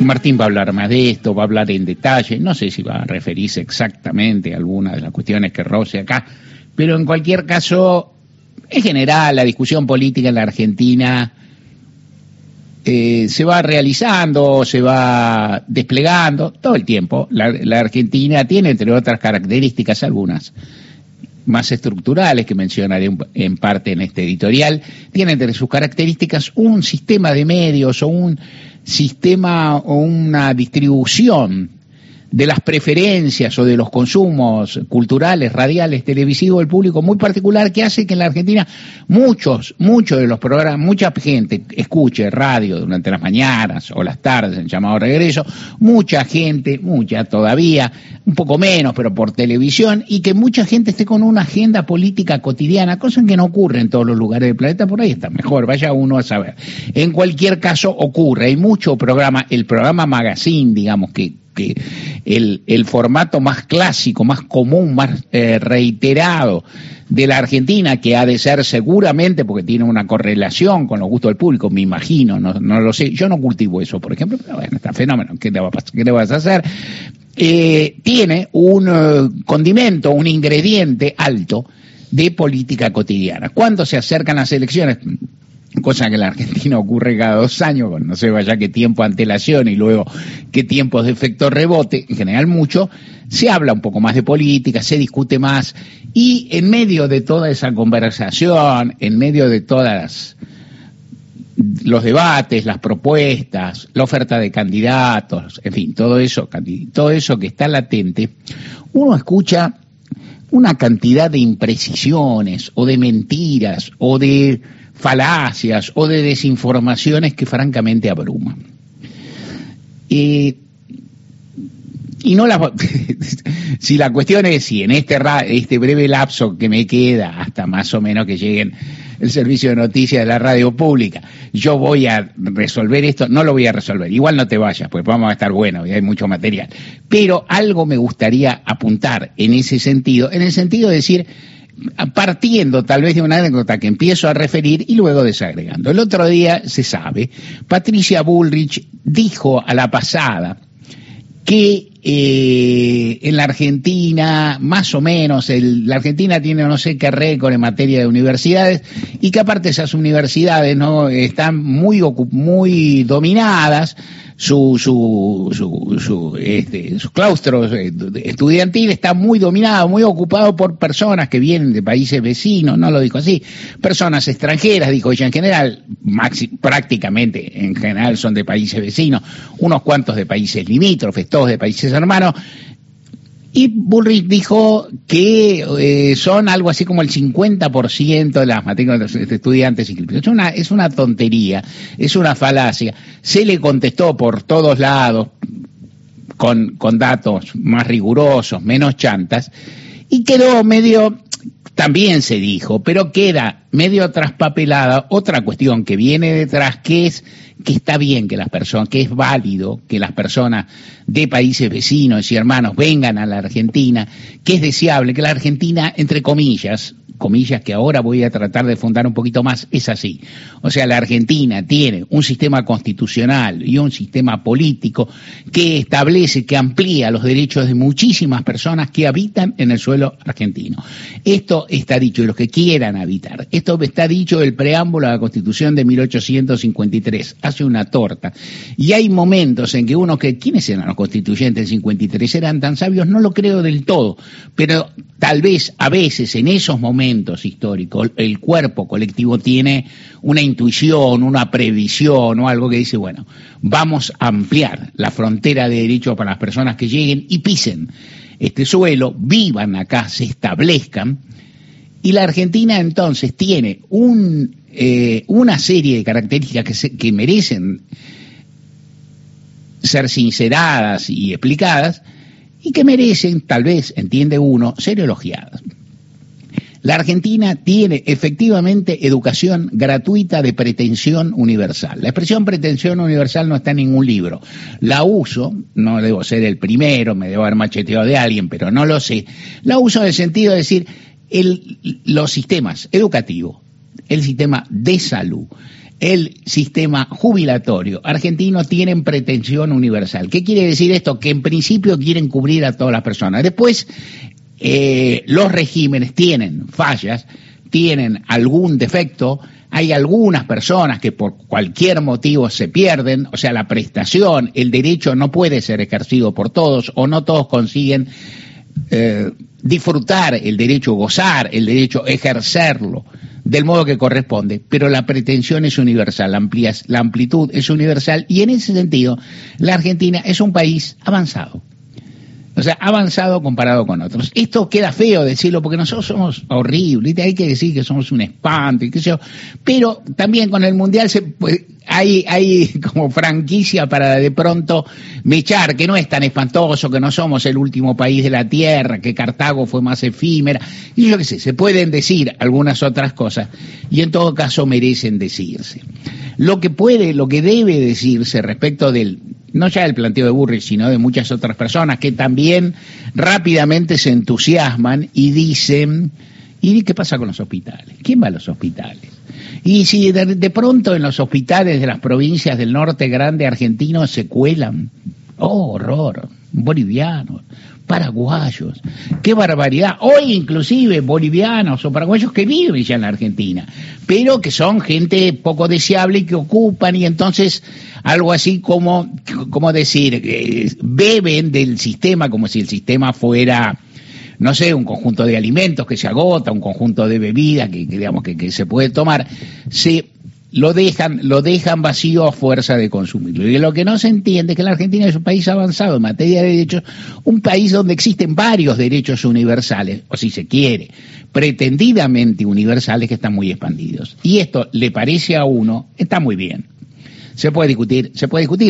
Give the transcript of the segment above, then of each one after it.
Martín va a hablar más de esto, va a hablar en detalle, no sé si va a referirse exactamente a alguna de las cuestiones que roce acá, pero en cualquier caso, en general, la discusión política en la Argentina se va realizando, se va desplegando todo el tiempo. La Argentina tiene, entre otras características, algunas más estructurales que mencionaré en parte en este editorial, tiene entre sus características un sistema de medios o un sistema o una distribución de las preferencias o de los consumos culturales, radiales, televisivos del público muy particular que hace que en la Argentina muchos de los programas, mucha gente escuche radio durante las mañanas o las tardes en llamado regreso, mucha gente, mucha todavía, un poco menos, pero por televisión, y que mucha gente esté con una agenda política cotidiana, cosa que no ocurre en todos los lugares del planeta, por ahí está mejor, vaya uno a saber. En cualquier caso ocurre, hay mucho programa, el programa magazine, digamos que el formato más clásico, más común, más reiterado de la Argentina, que ha de ser seguramente, porque tiene una correlación con los gustos del público, me imagino, no lo sé, yo no cultivo eso, por ejemplo, pero bueno, está fenómeno, ¿qué le vas a hacer? Tiene un condimento, un ingrediente alto de política cotidiana. Cuando se acercan las elecciones, cosa que en la Argentina ocurre cada 2 años, con no sé vaya qué tiempo antelación y luego qué tiempos de efecto rebote, en general mucho, se habla un poco más de política, se discute más, y en medio de toda esa conversación, en medio de todas los debates, las propuestas, la oferta de candidatos, en fin, todo eso que está latente, uno escucha una cantidad de imprecisiones o de mentiras o de falacias o de desinformaciones que francamente abruman. Y no las si la cuestión es si en este breve lapso que me queda hasta más o menos que lleguen el servicio de noticias de la radio pública, yo voy a resolver esto, no lo voy a resolver, igual no te vayas, pues vamos a estar buenos y hay mucho material, pero algo me gustaría apuntar en ese sentido, en el sentido de decir, partiendo tal vez de una anécdota que empiezo a referir y luego desagregando. El otro día, se sabe, Patricia Bullrich dijo a la pasada que en la Argentina, más o menos, la Argentina tiene no sé qué récord en materia de universidades, y que aparte esas universidades no están muy dominadas, sus claustros estudiantiles están muy dominados, muy ocupados por personas que vienen de países vecinos, no lo dijo así, personas extranjeras, dijo ella en general, prácticamente en general son de países vecinos, unos cuantos de países limítrofes, todos de países hermanos. Y Bullrich dijo que son algo así como el 50% de las matrículas de estudiantes inscritos. Es una tontería, es una falacia. Se le contestó por todos lados con datos más rigurosos, menos chantas, y quedó medio, también se dijo, pero queda medio traspapelada otra cuestión que viene detrás, que es que está bien que las personas, que es válido que las personas de países vecinos y hermanos vengan a la Argentina, que es deseable que la Argentina, entre comillas que ahora voy a tratar de fundar un poquito más, es así. O sea, la Argentina tiene un sistema constitucional y un sistema político que establece, que amplía los derechos de muchísimas personas que habitan en el suelo argentino. Esto está dicho, y los que quieran habitar. Esto está dicho del preámbulo a la Constitución de 1853. Hace una torta. Y hay momentos en que uno que... ¿Quiénes eran los constituyentes del 53? ¿Eran tan sabios? No lo creo del todo. Pero tal vez, a veces, en esos momentos históricos, el cuerpo colectivo tiene una intuición, una previsión o algo que dice, bueno, vamos a ampliar la frontera de derechos para las personas que lleguen y pisen este suelo, vivan acá, se establezcan. Y la Argentina entonces tiene una serie de características que merecen ser sinceradas y explicadas, y que merecen, tal vez, entiende uno, ser elogiadas. La Argentina tiene efectivamente educación gratuita de pretensión universal. La expresión pretensión universal no está en ningún libro. La uso, no debo ser el primero, me debo haber macheteado de alguien, pero no lo sé. La uso en el sentido de decir los sistemas educativos, el sistema de salud, el sistema jubilatorio argentino tienen pretensión universal. ¿Qué quiere decir esto? Que en principio quieren cubrir a todas las personas. Después, los regímenes tienen fallas, tienen algún defecto, hay algunas personas que por cualquier motivo se pierden, o sea, la prestación, el derecho no puede ser ejercido por todos, o no todos consiguen disfrutar el derecho, gozar el derecho, ejercerlo del modo que corresponde, pero la pretensión es universal, la amplitud es universal, y en ese sentido la Argentina es un país avanzado. O sea, avanzado comparado con otros. Esto queda feo decirlo porque nosotros somos horribles, hay que decir que somos un espanto y qué sé yo, pero también con el Mundial hay como franquicia para de pronto mechar, que no es tan espantoso, que no somos el último país de la Tierra, que Cartago fue más efímera, y yo qué sé, se pueden decir algunas otras cosas, y en todo caso merecen decirse. Lo que debe decirse respecto del, no ya del planteo de Bullrich, sino de muchas otras personas que también rápidamente se entusiasman y dicen, ¿y qué pasa con los hospitales? ¿Quién va a los hospitales? Y si de pronto en los hospitales de las provincias del norte grande argentino se cuelan, ¡oh, horror!, bolivianos, paraguayos, qué barbaridad, hoy inclusive bolivianos o paraguayos que viven ya en la Argentina, pero que son gente poco deseable y que ocupan, y entonces algo así como, ¿cómo decir?, beben del sistema como si el sistema fuera, no sé, un conjunto de alimentos que se agota, un conjunto de bebidas que digamos que se puede tomar, se lo dejan vacío a fuerza de consumirlo. Y lo que no se entiende es que la Argentina es un país avanzado en materia de derechos, un país donde existen varios derechos universales, o si se quiere, pretendidamente universales, que están muy expandidos. Y esto le parece a uno, está muy bien. Se puede discutir,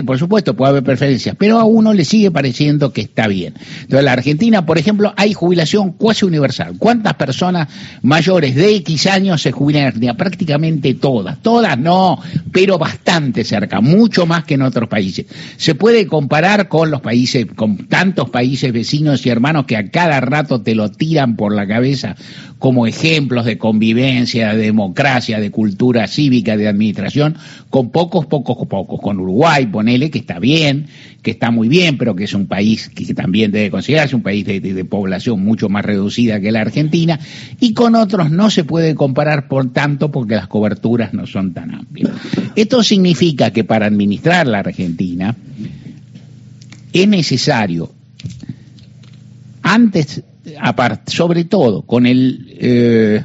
por supuesto, puede haber preferencias, pero a uno le sigue pareciendo que está bien. Entonces, en la Argentina, por ejemplo, hay jubilación cuasi universal. ¿Cuántas personas mayores de X años se jubilan en la Argentina? Prácticamente todas. Todas no, pero bastante cerca, mucho más que en otros países. Se puede comparar con los países, con tantos países vecinos y hermanos que a cada rato te lo tiran por la cabeza como ejemplos de convivencia, de democracia, de cultura cívica, de administración, con pocos, con Uruguay, ponele, que está bien, que está muy bien, pero que es un país que también debe considerarse un país de población mucho más reducida que la Argentina, y con otros no se puede comparar por tanto porque las coberturas no son tan amplias. Esto significa que para administrar la Argentina es necesario, antes, aparte, sobre todo con el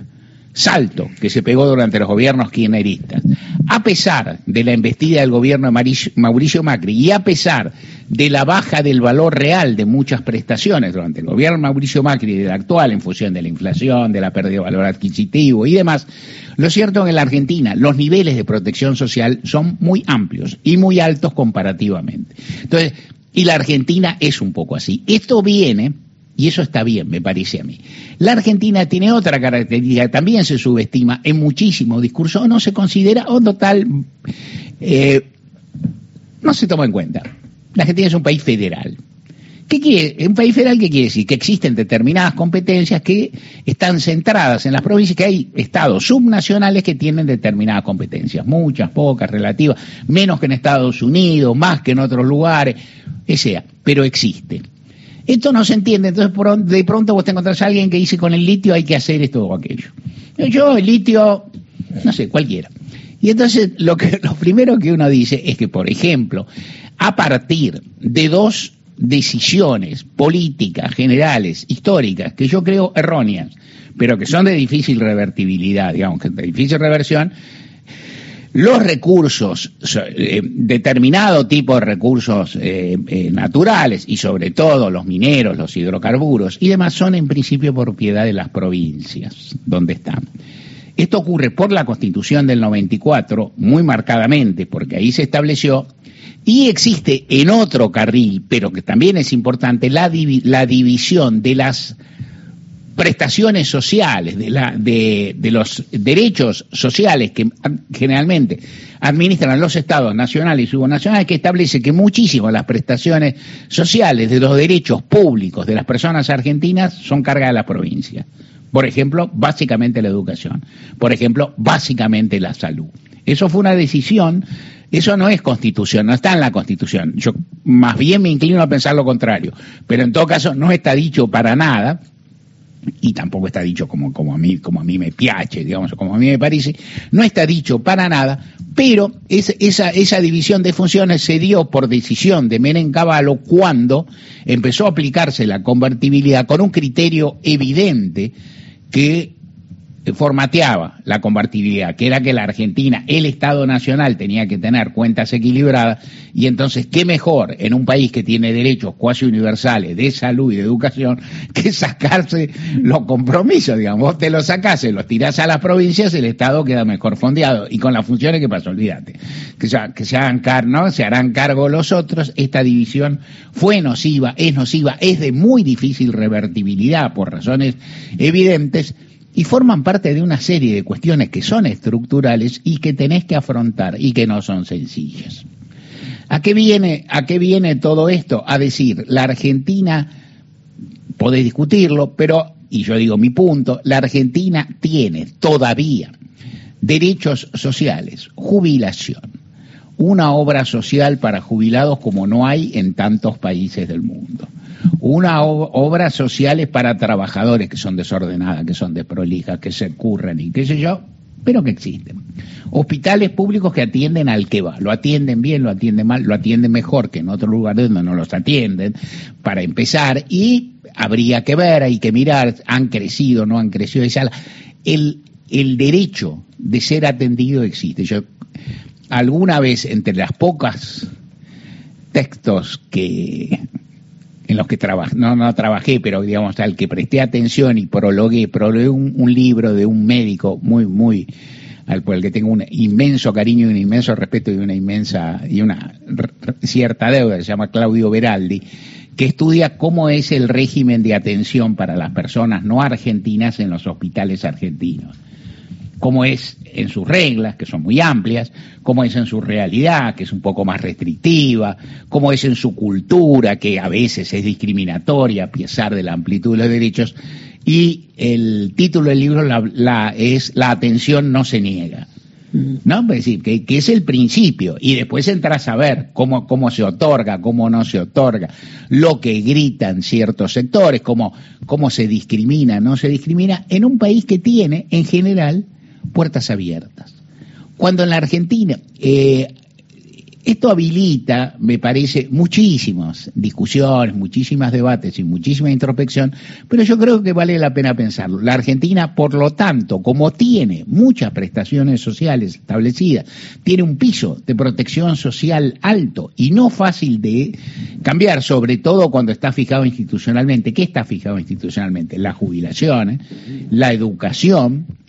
salto que se pegó durante los gobiernos kirchneristas, a pesar de la embestida del gobierno de Mauricio Macri y a pesar de la baja del valor real de muchas prestaciones durante el gobierno de Mauricio Macri y del actual, en función de la inflación, de la pérdida de valor adquisitivo y demás, lo cierto es que en la Argentina los niveles de protección social son muy amplios y muy altos comparativamente. Entonces, y la Argentina es un poco así. Esto viene, y eso está bien, me parece a mí. La Argentina tiene otra característica, también se subestima en muchísimo discurso, no se considera, o total, no se toma en cuenta. La Argentina es un país federal. ¿Qué quiere? Un país federal, ¿qué quiere decir? Que existen determinadas competencias que están centradas en las provincias, que hay estados subnacionales que tienen determinadas competencias, muchas, pocas, relativas, menos que en Estados Unidos, más que en otros lugares, o sea, pero existe. Esto no se entiende, entonces de pronto vos te encontrás a alguien que dice con el litio hay que hacer esto o aquello. Yo, el litio, no sé, cualquiera. Y entonces lo primero que uno dice es que, por ejemplo, a partir de dos decisiones políticas, generales, históricas, que yo creo erróneas, pero que son de difícil revertibilidad, digamos, que de difícil reversión, los recursos, determinado tipo de recursos naturales, y sobre todo los mineros, los hidrocarburos y demás, son en principio propiedad de las provincias donde están. Esto ocurre por la Constitución del 94, muy marcadamente, porque ahí se estableció, y existe en otro carril, pero que también es importante, la división de las prestaciones sociales, de los derechos sociales que generalmente administran los estados nacionales y subnacionales, que establece que muchísimas las prestaciones sociales de los derechos públicos de las personas argentinas son carga de la provincia. Por ejemplo, básicamente la educación. Por ejemplo, básicamente la salud. Eso fue una decisión, eso no es Constitución, no está en la Constitución. Yo más bien me inclino a pensar lo contrario, pero en todo caso no está dicho para nada, y tampoco está dicho como a mí me piace, digamos, como a mí me parece, no está dicho para nada, pero esa división de funciones se dio por decisión de Menem Cavallo cuando empezó a aplicarse la convertibilidad con un criterio evidente que formateaba la convertibilidad, que era que la Argentina, el Estado Nacional, tenía que tener cuentas equilibradas, y entonces qué mejor en un país que tiene derechos cuasi universales de salud y de educación que sacarse los compromisos, digamos, vos te los sacás, los tirás a las provincias, el Estado queda mejor fondeado, y con las funciones que pasó, olvídate, se harán cargo los otros. Esta división fue nociva, es de muy difícil revertibilidad por razones evidentes, y forman parte de una serie de cuestiones que son estructurales y que tenés que afrontar y que no son sencillas. ¿A qué viene todo esto? A decir, la Argentina, podés discutirlo, pero, y yo digo mi punto, la Argentina tiene todavía derechos sociales, jubilación, una obra social para jubilados como no hay en tantos países del mundo. Obras sociales para trabajadores que son desordenadas, que son desprolijas, que se curran y qué sé yo, pero que existen. Hospitales públicos que atienden al que va. Lo atienden bien, lo atienden mal, lo atienden mejor que en otros lugares donde no los atienden, para empezar, y habría que ver, hay que mirar, han crecido, no han crecido. El derecho de ser atendido existe. Yo alguna vez, entre las pocas textos en los que no trabajé, pero digamos al que presté atención y prologué un libro de un médico muy por el que tengo un inmenso cariño y un inmenso respeto y una cierta deuda, que se llama Claudio Veraldi, que estudia cómo es el régimen de atención para las personas no argentinas en los hospitales argentinos. Cómo es en sus reglas, que son muy amplias, cómo es en su realidad, que es un poco más restrictiva, cómo es en su cultura, que a veces es discriminatoria a pesar de la amplitud de los derechos, y el título del libro es La atención no se niega, ¿no? Es decir, que es el principio, y después entras a ver cómo se otorga, cómo no se otorga, lo que gritan ciertos sectores, cómo se discrimina, no se discrimina, en un país que tiene, en general, puertas abiertas. Cuando en la Argentina, esto habilita, me parece, muchísimas discusiones, muchísimos debates y muchísima introspección, pero yo creo que vale la pena pensarlo. La Argentina, por lo tanto, como tiene muchas prestaciones sociales establecidas, tiene un piso de protección social alto y no fácil de cambiar, sobre todo cuando está fijado institucionalmente. ¿Qué está fijado institucionalmente? Las jubilaciones, la educación,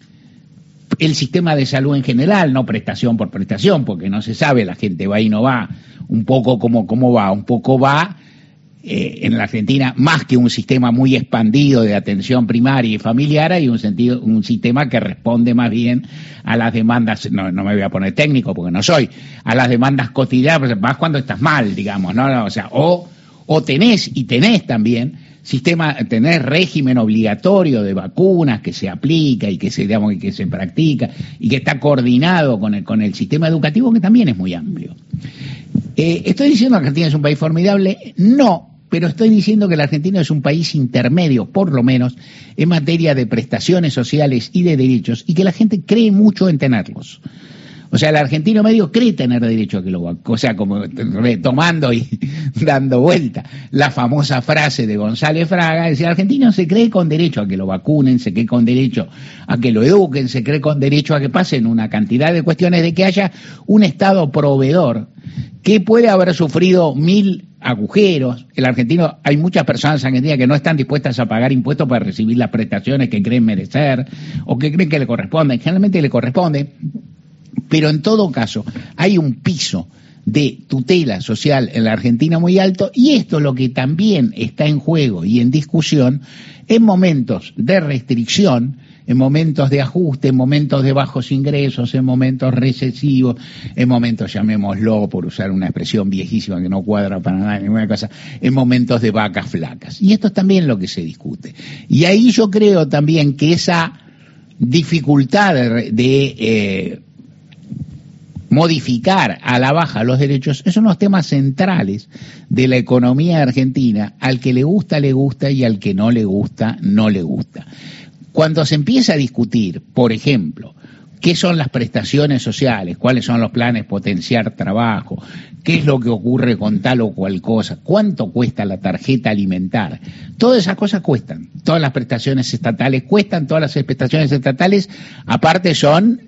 el sistema de salud en general, no prestación por prestación, porque no se sabe, la gente va y no va, un poco como va, un poco va, en la Argentina, más que un sistema muy expandido de atención primaria y familiar, hay un sistema que responde más bien a las demandas, no me voy a poner técnico porque no soy, a las demandas cotidianas, más cuando estás mal, digamos, ¿no? O sea, o tenés también sistema, tener régimen obligatorio de vacunas que se aplica y que se practica y que está coordinado con el sistema educativo, que también es muy amplio. ¿Estoy diciendo que Argentina es un país formidable? No, pero estoy diciendo que la Argentina es un país intermedio, por lo menos, en materia de prestaciones sociales y de derechos, y que la gente cree mucho en tenerlos. O sea, el argentino medio cree tener derecho a que lo vacune. O sea, como retomando y dando vuelta la famosa frase de González Fraga, es decir, el argentino se cree con derecho a que lo vacunen, se cree con derecho a que lo eduquen, se cree con derecho a que pasen una cantidad de cuestiones, de que haya un Estado proveedor que puede haber sufrido mil agujeros. El argentino, hay muchas personas argentinas que no están dispuestas a pagar impuestos para recibir las prestaciones que creen merecer o que creen que le corresponden. Generalmente le corresponde. Pero en todo caso, hay un piso de tutela social en la Argentina muy alto, y esto es lo que también está en juego y en discusión en momentos de restricción, en momentos de ajuste, en momentos de bajos ingresos, en momentos recesivos, en momentos, llamémoslo, por usar una expresión viejísima que no cuadra para nada, ninguna cosa, en momentos de vacas flacas. Y esto es también lo que se discute. Y ahí yo creo también que esa dificultad de modificar a la baja los derechos, son los temas centrales de la economía argentina. Al que le gusta, y al que no le gusta, no le gusta. Cuando se empieza a discutir, por ejemplo, qué son las prestaciones sociales, cuáles son los planes potenciar trabajo, qué es lo que ocurre con tal o cual cosa, cuánto cuesta la tarjeta alimentar, todas esas cosas cuestan, todas las prestaciones estatales cuestan, todas las prestaciones estatales aparte son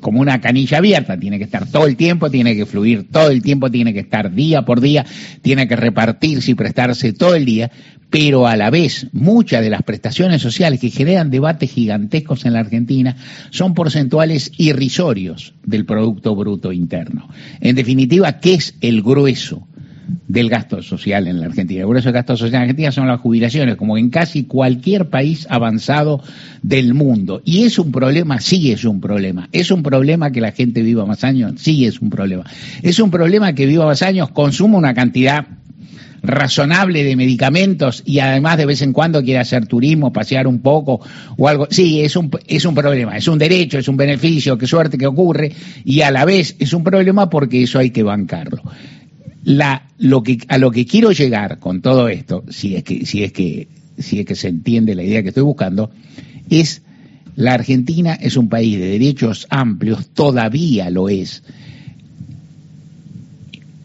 como una canilla abierta, tiene que estar todo el tiempo, tiene que fluir todo el tiempo, tiene que estar día por día, tiene que repartirse y prestarse todo el día, pero a la vez muchas de las prestaciones sociales que generan debates gigantescos en la Argentina son porcentuales irrisorios del Producto Bruto Interno. En definitiva, ¿qué es el grueso del gasto social en la Argentina? El grueso del gasto social en la Argentina son las jubilaciones, como en casi cualquier país avanzado del mundo. Y es un problema, sí es un problema. ¿Es un problema que la gente viva más años? Sí es un problema. ¿Es un problema que viva más años, consuma una cantidad razonable de medicamentos y además de vez en cuando quiere hacer turismo, pasear un poco o algo? Sí, es un problema, es un derecho, es un beneficio, qué suerte que ocurre, y a la vez es un problema porque eso hay que bancarlo. A lo que quiero llegar con todo esto, si es que se entiende la idea que estoy buscando, es la Argentina es un país de derechos amplios, todavía lo es.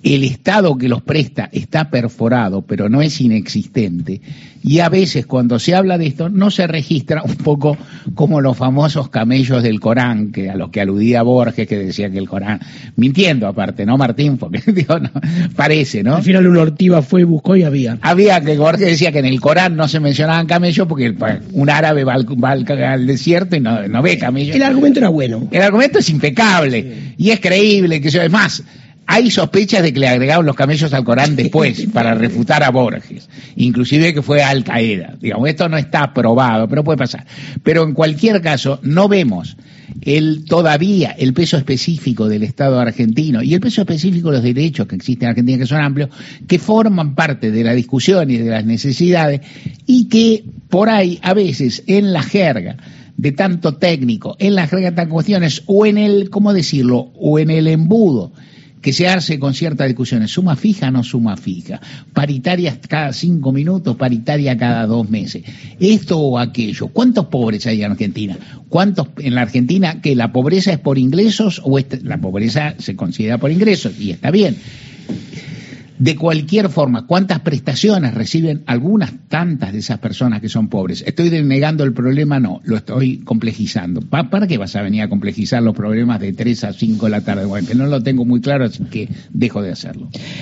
El Estado que los presta está perforado, pero no es inexistente. Y a veces cuando se habla de esto no se registra, un poco como los famosos camellos del Corán, que a los que aludía Borges, que decía que el Corán, mintiendo aparte, ¿no, Martín? Porque digo, no, parece, ¿no? Al final un Ortiva fue, buscó y había. Había, que Borges decía que en el Corán no se mencionaban camellos porque un árabe va al desierto y no ve camellos. El argumento era bueno. El argumento es impecable, sí. Y es creíble, que es más. Hay sospechas de que le agregaron los camellos al Corán después para refutar a Borges, inclusive que fue a Al Qaeda. Digamos, esto no está probado, pero puede pasar. Pero en cualquier caso, no vemos todavía el peso específico del Estado argentino y el peso específico de los derechos que existen en Argentina, que son amplios, que forman parte de la discusión y de las necesidades, y que por ahí a veces en la jerga de tanto técnico, en la jerga de tantas cuestiones, o en el, ¿cómo decirlo?, o en el embudo que se hace con ciertas discusiones, suma fija, no suma fija, paritarias cada 5 minutos, paritaria cada 2 meses, esto o aquello. ¿Cuántos pobres hay en Argentina? ¿Cuántos en la Argentina que la pobreza es por ingresos o la pobreza se considera por ingresos? Y está bien. De cualquier forma, ¿cuántas prestaciones reciben algunas tantas de esas personas que son pobres? ¿Estoy denegando el problema? No, lo estoy complejizando. ¿Para qué vas a venir a complejizar los problemas de 3 a 5 de la tarde? Bueno, no lo tengo muy claro, así que dejo de hacerlo.